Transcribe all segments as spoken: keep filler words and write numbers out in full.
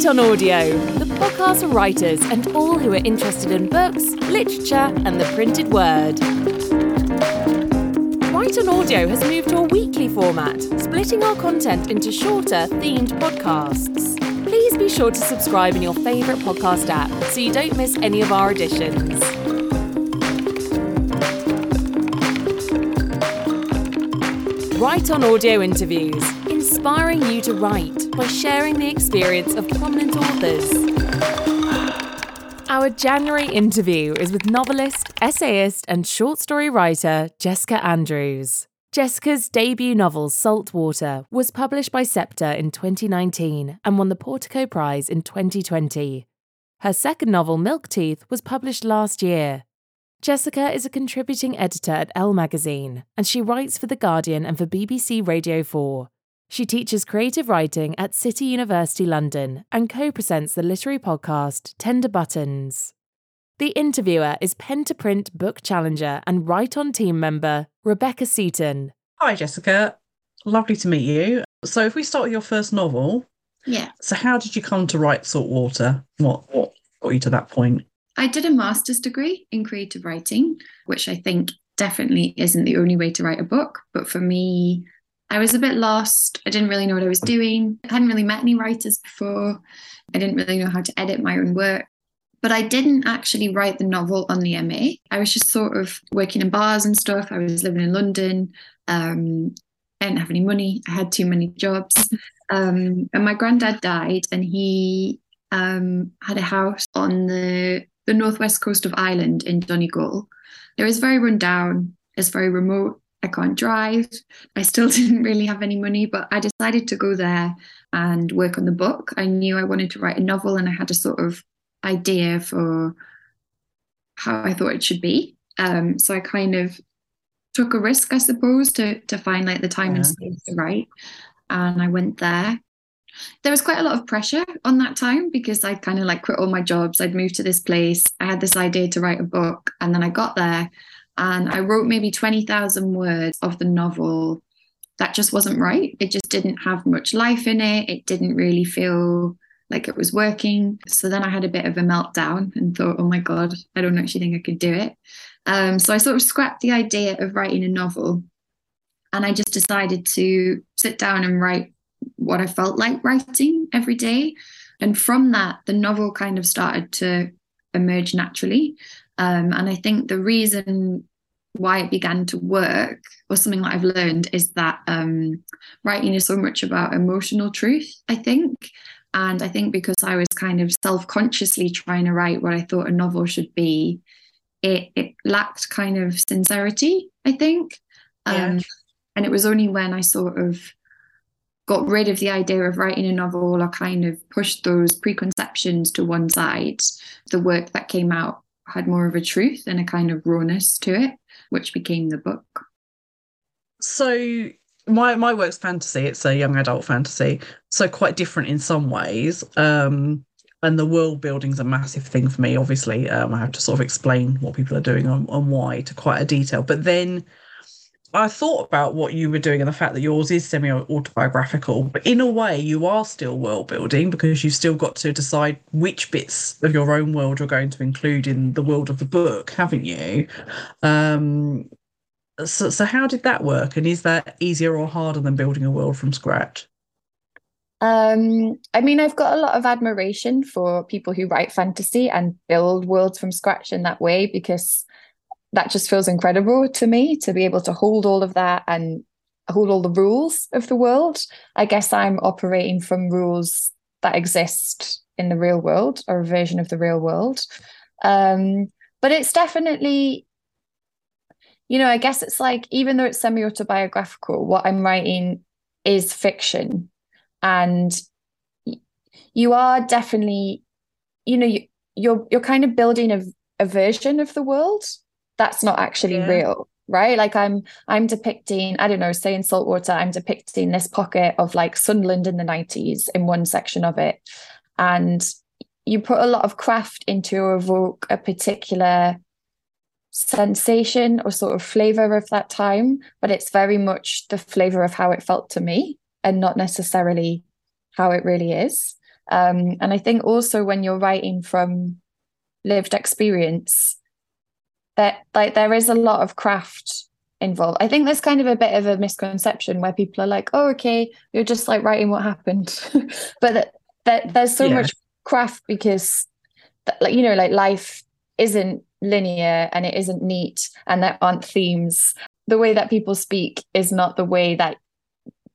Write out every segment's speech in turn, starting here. Write on Audio, the podcast for writers and all who are interested in books, literature and the printed word. Write on Audio has moved to a weekly format, splitting our content into shorter, themed podcasts. Please be sure to subscribe in your favourite podcast app so you don't miss any of our editions. Write on Audio interviews, inspiring you to write by sharing the experience of prominent authors. Our January interview is with novelist, essayist and short story writer Jessica Andrews. Jessica's debut novel, Saltwater, was published by Sceptre in twenty nineteen and won the Portico Prize in twenty twenty. Her second novel, Milk Teeth, was published last year. Jessica is a contributing editor at Elle magazine, and she writes for The Guardian and for B B C Radio four. She teaches creative writing at City University London and co-presents the literary podcast Tender Buttons. The interviewer is Pen to Print book challenger and Write On team member Rebecca Seaton. Hi Jessica, lovely to meet you. So if we start with your first novel, yeah. So how did you come to write Saltwater? What, what got you to that point? I did a master's degree in creative writing, which I think definitely isn't the only way to write a book. But for me, I was a bit lost. I didn't really know what I was doing. I hadn't really met any writers before. I didn't really know how to edit my own work. But I didn't actually write the novel on the M A. I was just sort of working in bars and stuff. I was living in London. Um, I didn't have any money. I had too many jobs. Um, and my granddad died, and he um, had a house on the... the northwest coast of Ireland in Donegal. It was very run down, it's very remote, I can't drive, I still didn't really have any money, but I decided to go there and work on the book. I knew I wanted to write a novel and I had a sort of idea for how I thought it should be. Um, so I kind of took a risk, I suppose, to, to find like the time yeah. and space to write. And I went there. There was quite a lot of pressure on that time because I'd kind of like quit all my jobs. I'd moved to this place. I had this idea to write a book. And then I got there and I wrote maybe twenty thousand words of the novel. That just wasn't right. It just didn't have much life in it. It didn't really feel like it was working. So then I had a bit of a meltdown and thought, oh, my God, I don't actually think I could do it. Um, so I sort of scrapped the idea of writing a novel. And I just decided to sit down and write what I felt like writing every day. And from that, the novel kind of started to emerge naturally. Um, and I think the reason why it began to work, or something that I've learned, is that um, writing is so much about emotional truth, I think. And I think because I was kind of self-consciously trying to write what I thought a novel should be, it, it lacked kind of sincerity, I think. Um, yeah. And it was only when I sort of got rid of the idea of writing a novel or kind of pushed those preconceptions to one side, the work that came out had more of a truth and a kind of rawness to it, which became the book. So my my work's fantasy. It's a young adult fantasy, so quite different in some ways. Um, and the world building's a massive thing for me, obviously. Um, I have to sort of explain what people are doing and, and why to quite a detail. But then I thought about what you were doing and the fact that yours is semi-autobiographical, but in a way you are still world building because you've still got to decide which bits of your own world you're going to include in the world of the book, haven't you? Um, so, so how did that work? And is that easier or harder than building a world from scratch? Um, I mean, I've got a lot of admiration for people who write fantasy and build worlds from scratch in that way, because that just feels incredible to me to be able to hold all of that and hold all the rules of the world. I guess I'm operating from rules that exist in the real world or a version of the real world. Um, but it's definitely, you know, I guess it's like, even though it's semi-autobiographical, what I'm writing is fiction. And you are definitely, you know, you, you're you're kind of building a, a version of the world that's not actually yeah. real, right? Like I'm I'm depicting, I don't know, say in Saltwater, I'm depicting this pocket of like Sunderland in the nineties in one section of it. And you put a lot of craft into evoke a particular sensation or sort of flavor of that time, but it's very much the flavor of how it felt to me and not necessarily how it really is. Um, and I think also when you're writing from lived experience, that like there is a lot of craft involved. I think there's kind of a bit of a misconception where people are like, oh, okay, you're just like writing what happened. But that, that there's so yeah. much craft, because that, like, you know, like life isn't linear and it isn't neat, and there aren't themes. The way that people speak is not the way that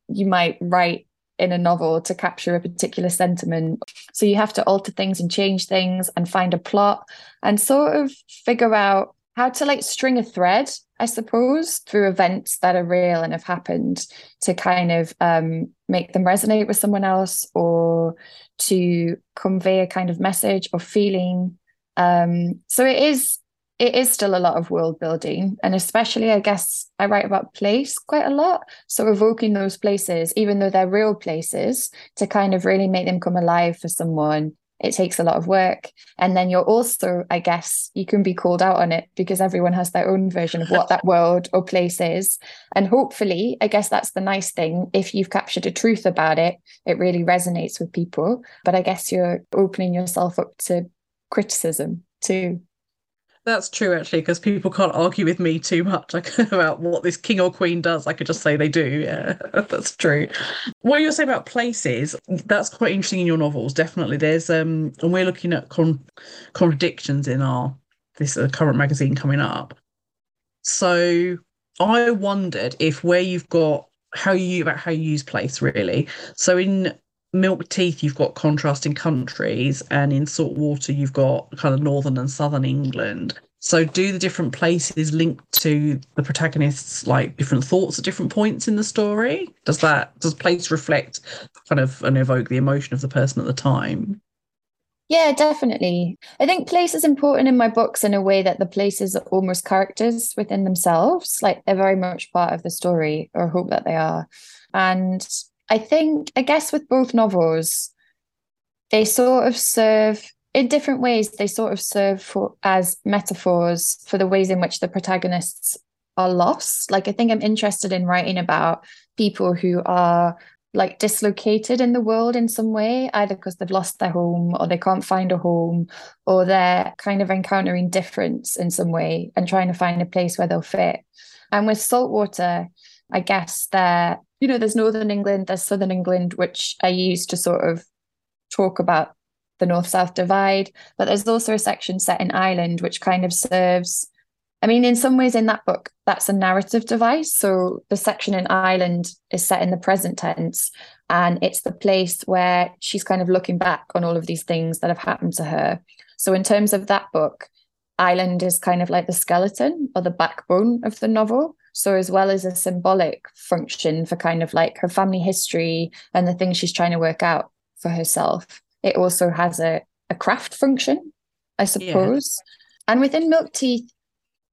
you might write in a novel to capture a particular sentiment. So you have to alter things and change things and find a plot and sort of figure out how to like string a thread, I suppose, through events that are real and have happened to kind of um, make them resonate with someone else, or to convey a kind of message or feeling. Um, so it is, it is still a lot of world building. And especially, I guess, I write about place quite a lot. So evoking those places, even though they're real places, to kind of really make them come alive for someone, it takes a lot of work. And then you're also, I guess, you can be called out on it because everyone has their own version of what that world or place is. And hopefully, I guess that's the nice thing. If you've captured a truth about it, it really resonates with people. But I guess you're opening yourself up to criticism too. That's true, actually, because people can't argue with me too much like, about what this king or queen does. I could just say they do. Yeah, that's true. What you're saying about places, that's quite interesting in your novels, definitely. There's, um, and we're looking at con- contradictions in our this uh, current magazine coming up. So I wondered if where you've got, how you, about how you use place, really. So in Milk Teeth, you've got contrasting countries, and in Saltwater, you've got kind of northern and southern England. So do the different places link to the protagonists, like different thoughts at different points in the story? Does that, does place reflect kind of and evoke the emotion of the person at the time? Yeah, definitely. I think place is important in my books in a way that the places are almost characters within themselves. Like they're very much part of the story, or hope that they are. And I think, I guess with both novels, they sort of serve, in different ways, they sort of serve for, as metaphors for the ways in which the protagonists are lost. Like, I think I'm interested in writing about people who are like dislocated in the world in some way, either because they've lost their home or they can't find a home, or they're kind of encountering difference in some way and trying to find a place where they'll fit. And with Saltwater, I guess they're, you know, there's Northern England, there's Southern England, which I use to sort of talk about the North-South divide. But there's also a section set in Ireland, which kind of serves, I mean, in some ways in that book, that's a narrative device. So the section in Ireland is set in the present tense, and it's the place where she's kind of looking back on all of these things that have happened to her. So in terms of that book, Ireland is kind of like the skeleton or the backbone of the novel. So as well as a symbolic function for kind of like her family history and the things she's trying to work out for herself, it also has a, a craft function, I suppose. Yeah. And within Milk Teeth,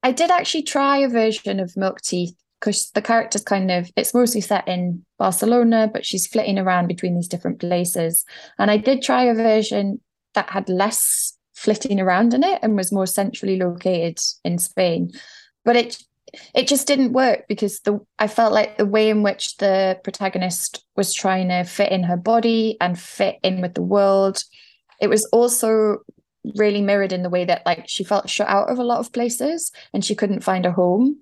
I did actually try a version of Milk Teeth because the character's kind of, it's mostly set in Barcelona, but she's flitting around between these different places. And I did try a version that had less flitting around in it and was more centrally located in Spain. But it It just didn't work because the I felt like the way in which the protagonist was trying to fit in her body and fit in with the world, it was also really mirrored in the way that like she felt shut out of a lot of places and she couldn't find a home.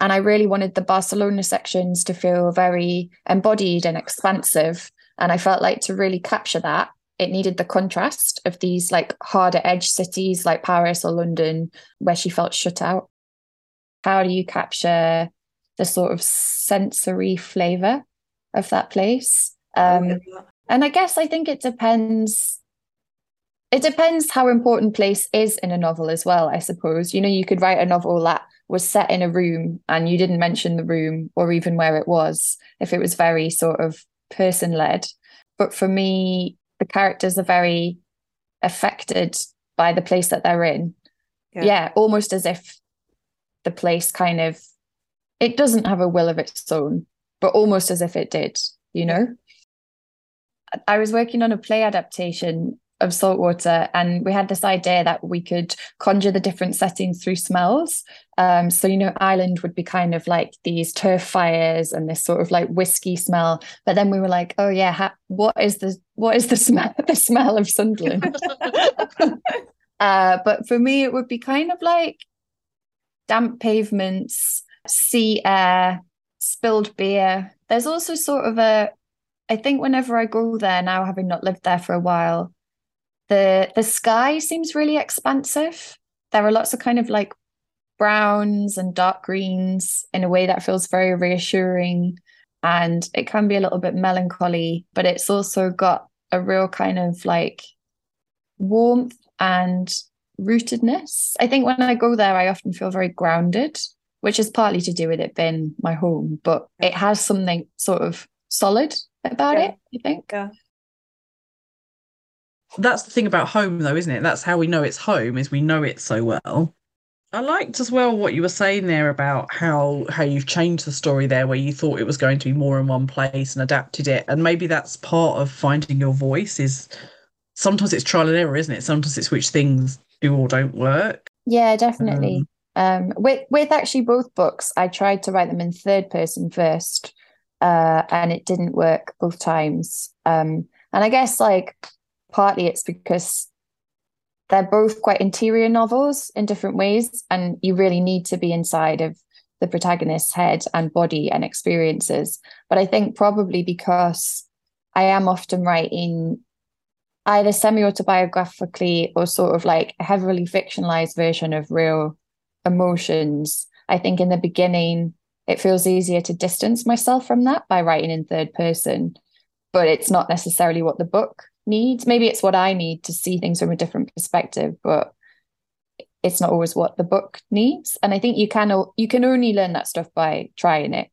And I really wanted the Barcelona sections to feel very embodied and expansive. And I felt like to really capture that, it needed the contrast of these like harder edge cities like Paris or London where she felt shut out. How do you capture the sort of sensory flavor of that place? Um, and I guess I think it depends. It depends how important place is in a novel as well, I suppose. You know, you could write a novel that was set in a room and you didn't mention the room or even where it was, if it was very sort of person-led. But for me, the characters are very affected by the place that they're in. Yeah, yeah, almost as if the place kind of, it doesn't have a will of its own, but almost as if it did, you know? I was working on a play adaptation of Saltwater, and we had this idea that we could conjure the different settings through smells. Um, so, you know, Ireland would be kind of like these turf fires and this sort of like whiskey smell. But then we were like, oh, yeah, ha- what is the what is the smell, the smell of Sunderland? uh, but for me, it would be kind of like damp pavements, sea air, spilled beer. There's also sort of a, I think whenever I go there now, having not lived there for a while, the the sky seems really expansive. There are lots of kind of like browns and dark greens in a way that feels very reassuring, and it can be a little bit melancholy, but it's also got a real kind of like warmth and rootedness. I think when I go there, I often feel very grounded, which is partly to do with it being my home, but it has something sort of solid about yeah. it, I think. Yeah. That's the thing about home, though, isn't it? That's how we know it's home, is we know it so well. I liked as well what you were saying there about how how you've changed the story there, where you thought it was going to be more in one place and adapted it. And maybe that's part of finding your voice, is sometimes it's trial and error, isn't it? Sometimes it's which things do or don't work. Yeah, definitely. Um, Um, with with actually both books, I tried to write them in third person first, uh, and it didn't work both times. Um, and I guess like partly it's because they're both quite interior novels in different ways, and you really need to be inside of the protagonist's head and body and experiences. But I think probably because I am often writing either semi-autobiographically or sort of like a heavily fictionalized version of real emotions, I think in the beginning it feels easier to distance myself from that by writing in third person, but it's not necessarily what the book needs. Maybe it's what I need to see things from a different perspective, but it's not always what the book needs. And I think you can you can only learn that stuff by trying it.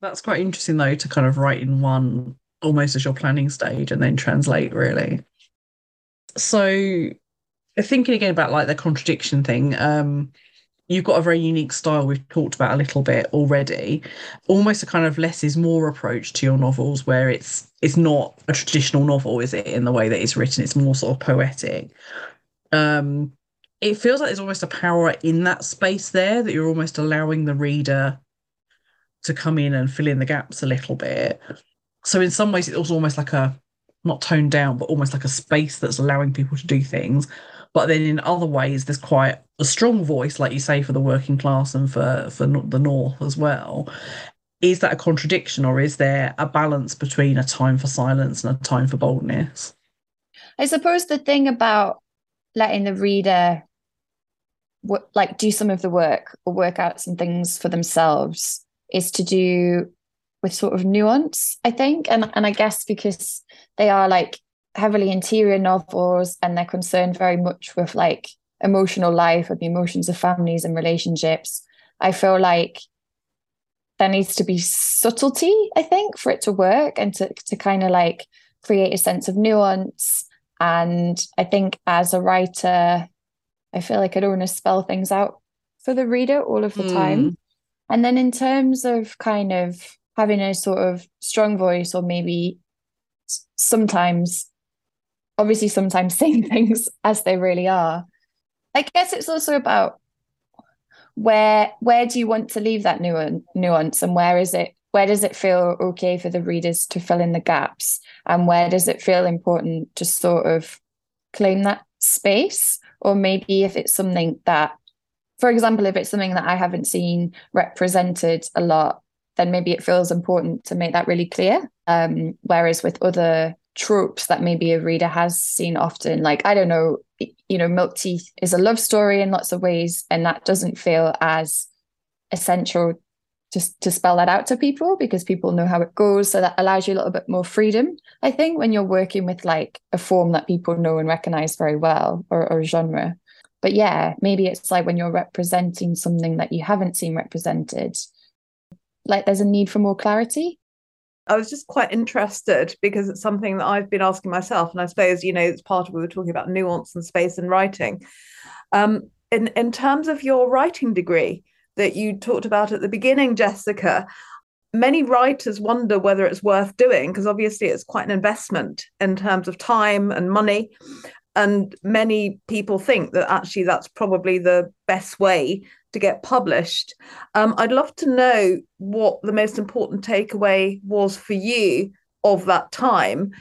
That's quite interesting, though, to kind of write in one almost as your planning stage and then translate, really. So thinking again about like the contradiction thing, um you've got a very unique style we've talked about a little bit already, almost a kind of less is more approach to your novels, where it's it's not a traditional novel, is it, in the way that it's written? It's more sort of poetic. Um, it feels like there's almost a power in that space there, that you're almost allowing the reader to come in and fill in the gaps a little bit. So in some ways, it's also almost like a, not toned down, but almost like a space that's allowing people to do things. But then in other ways, there's quite a strong voice, like you say, for the working class and for, for the North as well. Is that a contradiction, or is there a balance between a time for silence and a time for boldness? I suppose the thing about letting the reader w- like do some of the work or work out some things for themselves is to do with sort of nuance, I think. And, and I guess because they are like heavily interior novels, and they're concerned very much with like emotional life and the emotions of families and relationships, I feel like there needs to be subtlety, I think, for it to work and to, to kind of like create a sense of nuance. And I think as a writer, I feel like I don't want to spell things out for the reader all of the mm. time. And then in terms of kind of having a sort of strong voice, or maybe sometimes obviously sometimes saying things as they really are, I guess it's also about where where do you want to leave that nuance, and where is it where does it feel okay for the readers to fill in the gaps, and where does it feel important to sort of claim that space? Or maybe if it's something that, for example, if it's something that I haven't seen represented a lot, then maybe it feels important to make that really clear. Um, whereas with other tropes that maybe a reader has seen often, like, I don't know, you know, Milk Teeth is a love story in lots of ways, and that doesn't feel as essential just to spell that out to people, because people know how it goes. So that allows you a little bit more freedom, I think, when you're working with like a form that people know and recognize very well, or, or genre. But yeah, maybe it's like when you're representing something that you haven't seen represented, like there's a need for more clarity. I was just quite interested because it's something that I've been asking myself, and I suppose, you know, it's part of, we were talking about nuance and space and writing. Um, in, in terms of your writing degree that you talked about at the beginning, Jessica, many writers wonder whether it's worth doing, because obviously it's quite an investment in terms of time and money. And many people think that actually that's probably the best way to get published. Um, I'd love to know what the most important takeaway was for you of that time,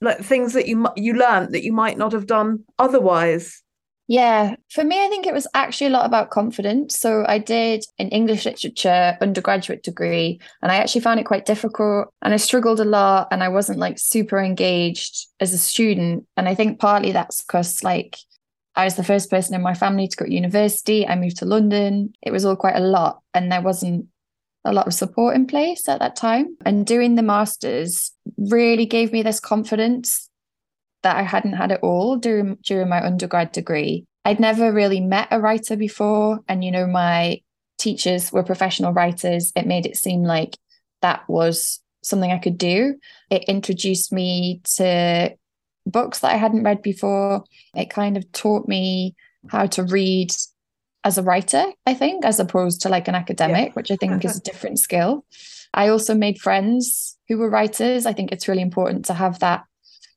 like things that you you learned that you might not have done otherwise. Yeah, for me, I think it was actually a lot about confidence. So I did an English literature undergraduate degree, and I actually found it quite difficult, and I struggled a lot, and I wasn't like super engaged as a student. And I think partly that's because like I was the first person in my family to go to university. I moved to London. It was all quite a lot, and there wasn't a lot of support in place at that time. And doing the masters really gave me this confidence that I hadn't had at all during during my undergrad degree. I'd never really met a writer before. And, you know, my teachers were professional writers. It made it seem like that was something I could do. It introduced me to books that I hadn't read before. It kind of taught me how to read as a writer, I think, as opposed to like an academic, yeah. which I think is a different skill. I also made friends who were writers. I think it's really important to have that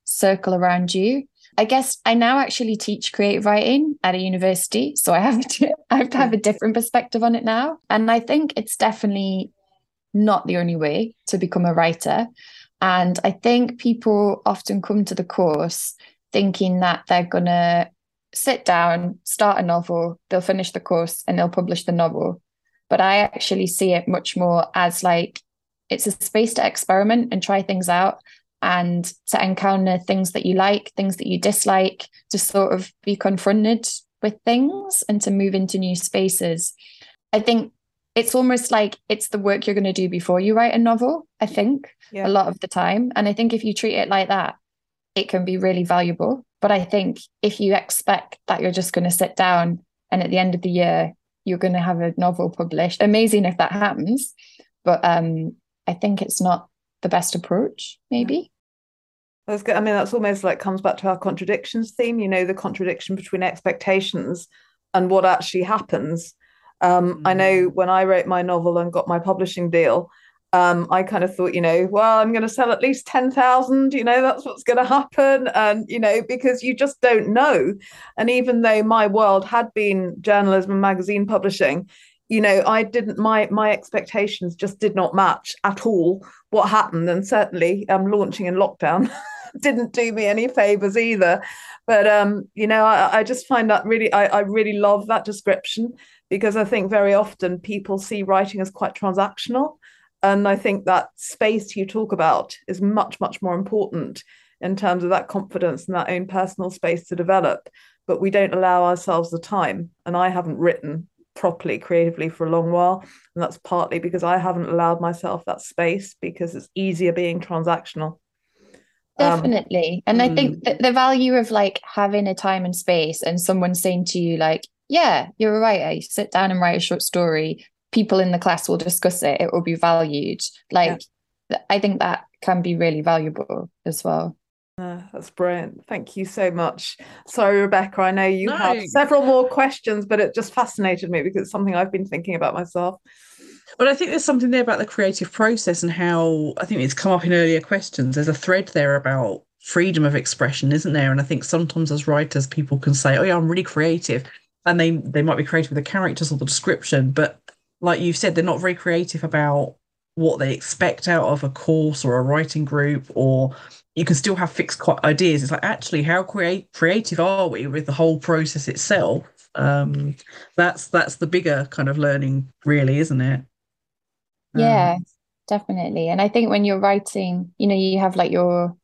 circle around you. I guess I now actually teach creative writing at a university, so I have to, I have to have a different perspective on it now. And I think it's definitely not the only way to become a writer. And I think people often come to the course thinking that they're going to sit down, start a novel, they'll finish the course and they'll publish the novel. But I actually see it much more as like, it's a space to experiment and try things out, and to encounter things that you like, things that you dislike, to sort of be confronted with things and to move into new spaces. I think it's almost like it's the work you're going to do before you write a novel, I think, yeah. a lot of the time. And I think if you treat it like that, it can be really valuable. But I think if you expect that you're just going to sit down and at the end of the year, you're going to have a novel published, amazing if that happens. But um, I think it's not the best approach, maybe. That's good. I mean, that's almost like comes back to our contradictions theme, you know, the contradiction between expectations and what actually happens. Um, mm-hmm. I know when I wrote my novel and got my publishing deal, um, I kind of thought, you know, well, I'm going to sell at least ten thousand, you know, that's what's going to happen. And, you know, because you just don't know. And even though my world had been journalism and magazine publishing, you know, I didn't, my my expectations just did not match at all what happened. And certainly um, launching in lockdown didn't do me any favours either. But, um, you know, I, I just find that really, I, I really love that description, because I think very often people see writing as quite transactional. And I think that space you talk about is much, much more important in terms of that confidence and that own personal space to develop. But we don't allow ourselves the time. And I haven't written properly creatively for a long while, and that's partly because I haven't allowed myself that space, because it's easier being transactional. Definitely. Um, and I think that the value of like having a time and space and someone saying to you like, yeah, you're a writer, you sit down and write a short story, people in the class will discuss it, it will be valued, like yeah. I think that can be really valuable as well. Uh, that's brilliant. Thank you so much. Sorry, Rebecca, I know you no. have several more questions, but it just fascinated me because it's something I've been thinking about myself. Well, I think there's something there about the creative process and how, I think it's come up in earlier questions, there's a thread there about freedom of expression, isn't there? And I think sometimes as writers, people can say, oh yeah, I'm really creative. And they, they might be creative with the characters or the description, but like you've said, they're not very creative about what they expect out of a course or a writing group, or you can still have fixed ideas. It's like, actually, how create, creative are we with the whole process itself? Um, that's that's the bigger kind of learning, really, isn't it? Yeah, um, definitely. And I think when you're writing, you know, you have like your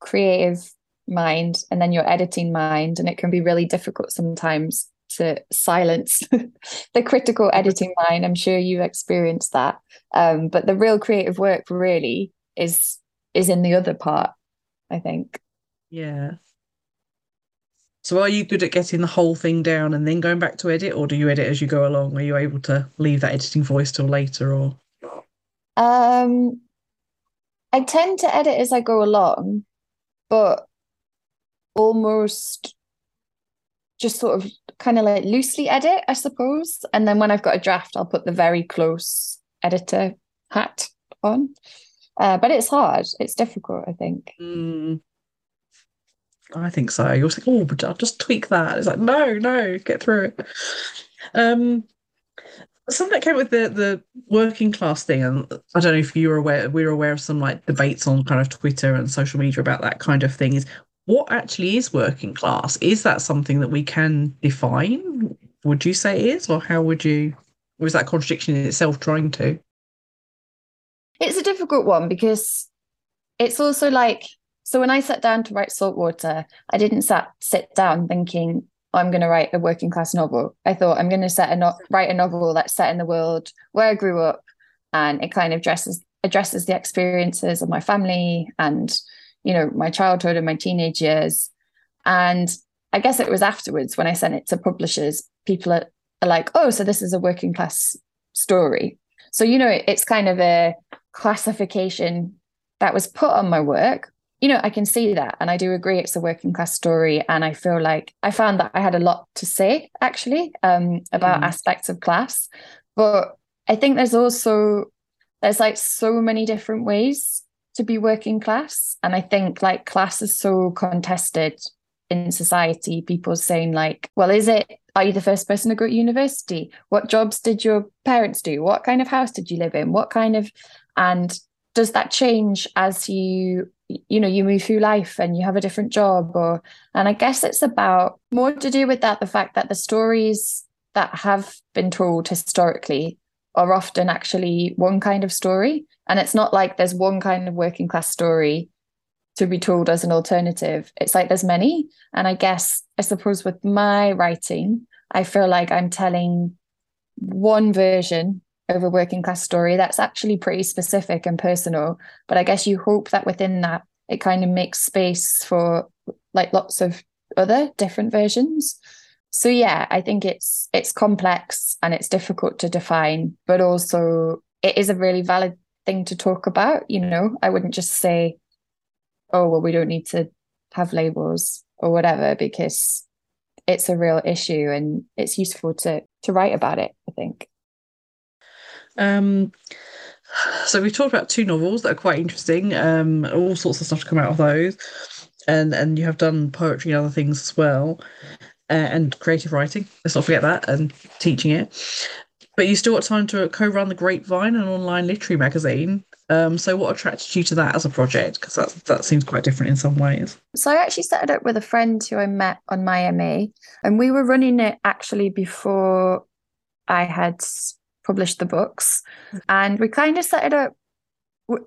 creative mind and then your editing mind, and it can be really difficult sometimes to silence the critical editing mind. I'm sure you've experienced that. Um, but the real creative work really is is in the other part, I think. Yeah. So are you good at getting the whole thing down and then going back to edit, or do you edit as you go along? Are you able to leave that editing voice till later, or? Um, I tend to edit as I go along, but almost just sort of kind of like loosely edit, I suppose. And then when I've got a draft, I'll put the very close editor hat fun. Uh, but it's hard. It's difficult, I think. Mm. I think so. You're like, oh, but I'll just tweak that. It's like, no, no, get through it. Um, something that came with the the working class thing, and I don't know if you were aware, we were aware of some like debates on kind of Twitter and social media about that kind of thing. Is what actually is working class? Is that something that we can define? Would you say it is, or how would you? Or is that contradiction in itself trying to? It's a difficult one because it's also like, so when I sat down to write Saltwater, I didn't sat, sit down thinking, oh, I'm going to write a working class novel. I thought I'm going to set a no- write a novel that's set in the world where I grew up, and it kind of addresses, addresses the experiences of my family and, you know, my childhood and my teenage years. And I guess it was afterwards when I sent it to publishers, people are, are like, oh, so this is a working class story. So, you know, it, it's kind of a classification that was put on my work. You know, I can see that, and I do agree it's a working class story, and I feel like I found that I had a lot to say actually um, about mm. aspects of class. But I think there's also there's like so many different ways to be working class, and I think like class is so contested in society. People saying like, well, is it? Are you the first person to go to university? What jobs did your parents do? What kind of house did you live in? What kind of and does that change as you, you know, you move through life and you have a different job? Or, and I guess it's about more to do with that, the fact that the stories that have been told historically are often actually one kind of story. And it's not like there's one kind of working class story to be told as an alternative. It's like there's many. And I guess, I suppose with my writing, I feel like I'm telling one version of a working class story that's actually pretty specific and personal. But I guess you hope that within that, it kind of makes space for like lots of other different versions. So yeah, I think it's it's complex and it's difficult to define, but also it is a really valid thing to talk about. You know, I wouldn't just say, oh, well, we don't need to have labels or whatever, because it's a real issue and it's useful to to write about it, I think. Um, so we've talked about two novels that are quite interesting, um, all sorts of stuff to come out of those, and and you have done poetry and other things as well, uh, and creative writing, let's not forget that, and teaching it. But you still got time to co-run the Grapevine, an online literary magazine. Um, so what attracted you to that as a project? Because that that seems quite different in some ways. So I actually started up with a friend who I met on my M A, and we were running it actually before I had published the books, and we kind of set it up.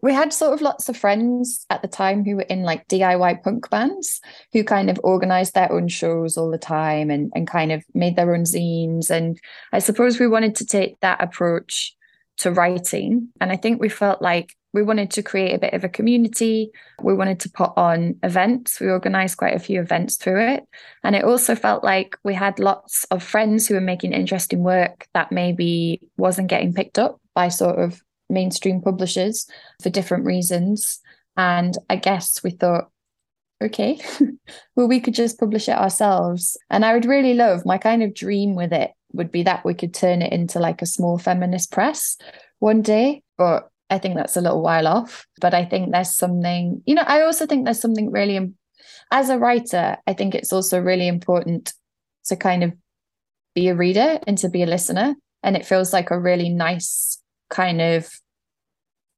We had sort of lots of friends at the time who were in like D I Y punk bands who kind of organized their own shows all the time and, and kind of made their own zines. And I suppose we wanted to take that approach to writing. And I think we felt like we wanted to create a bit of a community. We wanted to put on events. We organized quite a few events through it. And it also felt like we had lots of friends who were making interesting work that maybe wasn't getting picked up by sort of mainstream publishers for different reasons. And I guess we thought, okay, well, we could just publish it ourselves. And I would really love, my kind of dream with it would be that we could turn it into like a small feminist press one day, but I think that's a little while off. But I think there's something, you know, I also think there's something really, as a writer, I think it's also really important to kind of be a reader and to be a listener. And it feels like a really nice kind of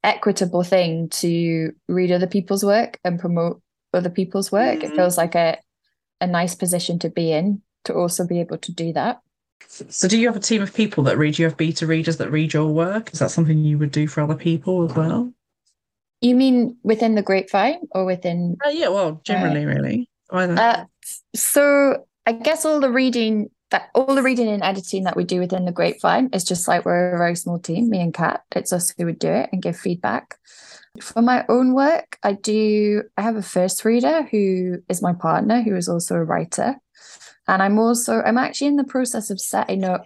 equitable thing to read other people's work and promote other people's work. Mm-hmm. It feels like a a nice position to be in, to also be able to do that. So do you have a team of people that read? Do you have beta readers that read your work? Is that something you would do for other people as well? You mean within the Grapevine or within... Uh, yeah, well, generally, uh, really. Either. Uh, so I guess all the reading... That all the reading and editing that we do within the Grapevine is just like we're a very small team, me and Kat. It's us who would do it and give feedback. For my own work, I do, I have a first reader who is my partner, who is also a writer. And I'm also, I'm actually in the process of setting up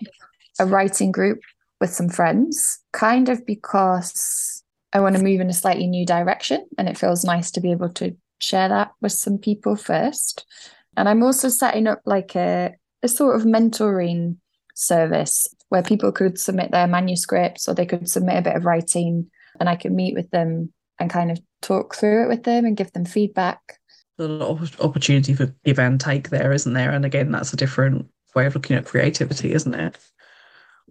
a writing group with some friends, kind of because I want to move in a slightly new direction. And it feels nice to be able to share that with some people first. And I'm also setting up like a, a sort of mentoring service where people could submit their manuscripts or they could submit a bit of writing and I could meet with them and kind of talk through it with them and give them feedback. There's a lot of opportunity for give and take there, isn't there? And again, that's a different way of looking at creativity, isn't it?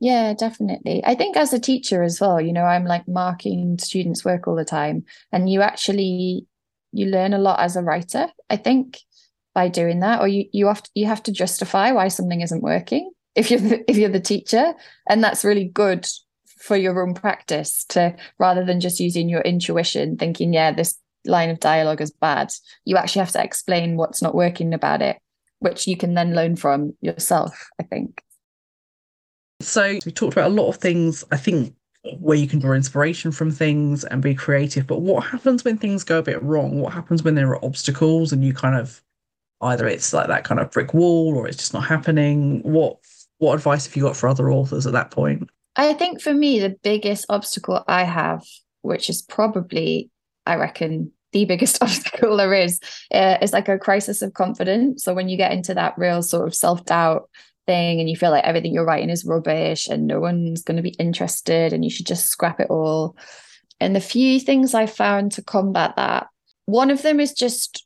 Yeah, definitely. I think as a teacher as well, you know, I'm like marking students' work all the time, and you actually, you learn a lot as a writer, I think, by doing that. Or you you have to, you have to justify why something isn't working if you're the, if you're the teacher, and that's really good for your own practice, to rather than just using your intuition, thinking, yeah, this line of dialogue is bad. You actually have to explain what's not working about it, which you can then learn from yourself, I think. So we talked about a lot of things, I think, where you can draw inspiration from things and be creative. But what happens when things go a bit wrong? What happens when there are obstacles and you kind of, either it's like that kind of brick wall or it's just not happening? What what advice have you got for other authors at that point? I think for me, the biggest obstacle I have, which is probably, I reckon, the biggest obstacle there is, uh, is like a crisis of confidence. So when you get into that real sort of self-doubt thing and you feel like everything you're writing is rubbish and no one's going to be interested and you should just scrap it all. And the few things I found to combat that, one of them is just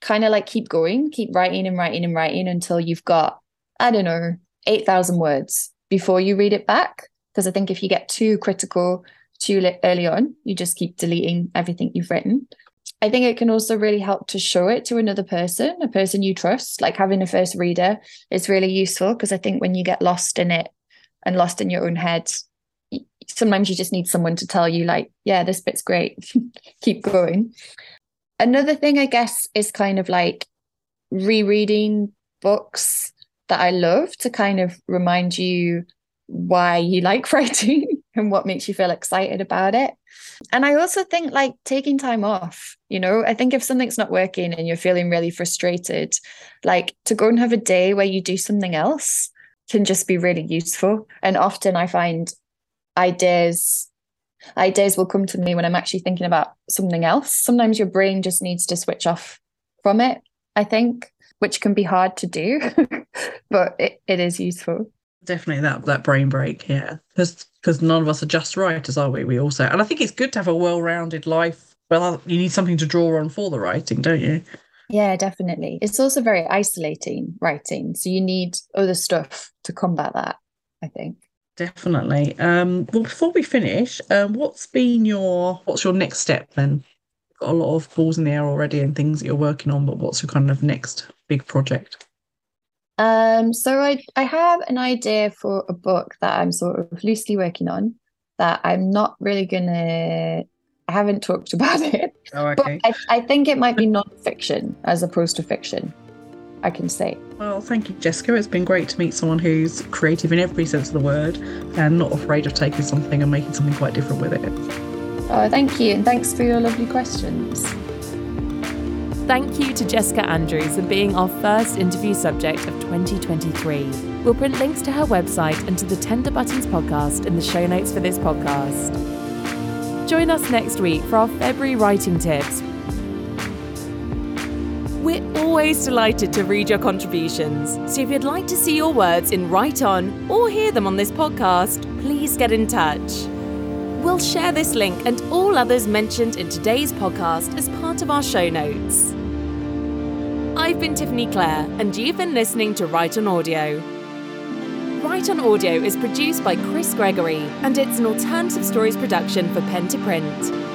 kind of like keep going, keep writing and writing and writing until you've got, I don't know, eight thousand words before you read it back. Because I think if you get too critical too early on, you just keep deleting everything you've written. I think it can also really help to show it to another person, a person you trust. Like having a first reader is really useful, because I think when you get lost in it and lost in your own head, sometimes you just need someone to tell you like, yeah, this bit's great. Keep going. Another thing, I guess, is kind of like rereading books that I love to kind of remind you why you like writing and what makes you feel excited about it. And I also think like taking time off, you know, I think if something's not working and you're feeling really frustrated, like to go and have a day where you do something else can just be really useful. And often I find ideas, ideas will come to me when I'm actually thinking about something else. Sometimes your brain just needs to switch off from it, I think, which can be hard to do, but it, it is useful. Definitely that that brain break, yeah. Because because none of us are just writers, are we? We also, and I think it's good to have a well-rounded life. Well, you need something to draw on for the writing, don't you? Yeah, definitely. It's also very isolating, writing. So you need other stuff to combat that, I think. Definitely. Um, well, before we finish, um, what's been your, what's your next step then? You've got a lot of balls in the air already and things that you're working on, but what's your kind of next big project? Um, so I, I have an idea for a book that I'm sort of loosely working on that I'm not really gonna, I haven't talked about it, oh, okay. But I, I think it might be non-fiction as opposed to fiction, I can say. Well, thank you, Jessica. It's been great to meet someone who's creative in every sense of the word and not afraid of taking something and making something quite different with it. Oh, thank you. And thanks for your lovely questions. Thank you to Jessica Andrews for being our first interview subject of twenty twenty-three. We'll print links to her website and to the Tender Buttons podcast in the show notes for this podcast. Join us next week for our February writing tips. We're always delighted to read your contributions, so if you'd like to see your words in Write On or hear them on this podcast, please get in touch. We'll share this link and all others mentioned in today's podcast as part of our show notes. I've been Tiffany Clare, and you've been listening to Write on Audio. Write on Audio is produced by Chris Gregory, and it's an Alternative Stories production for Pen to Print.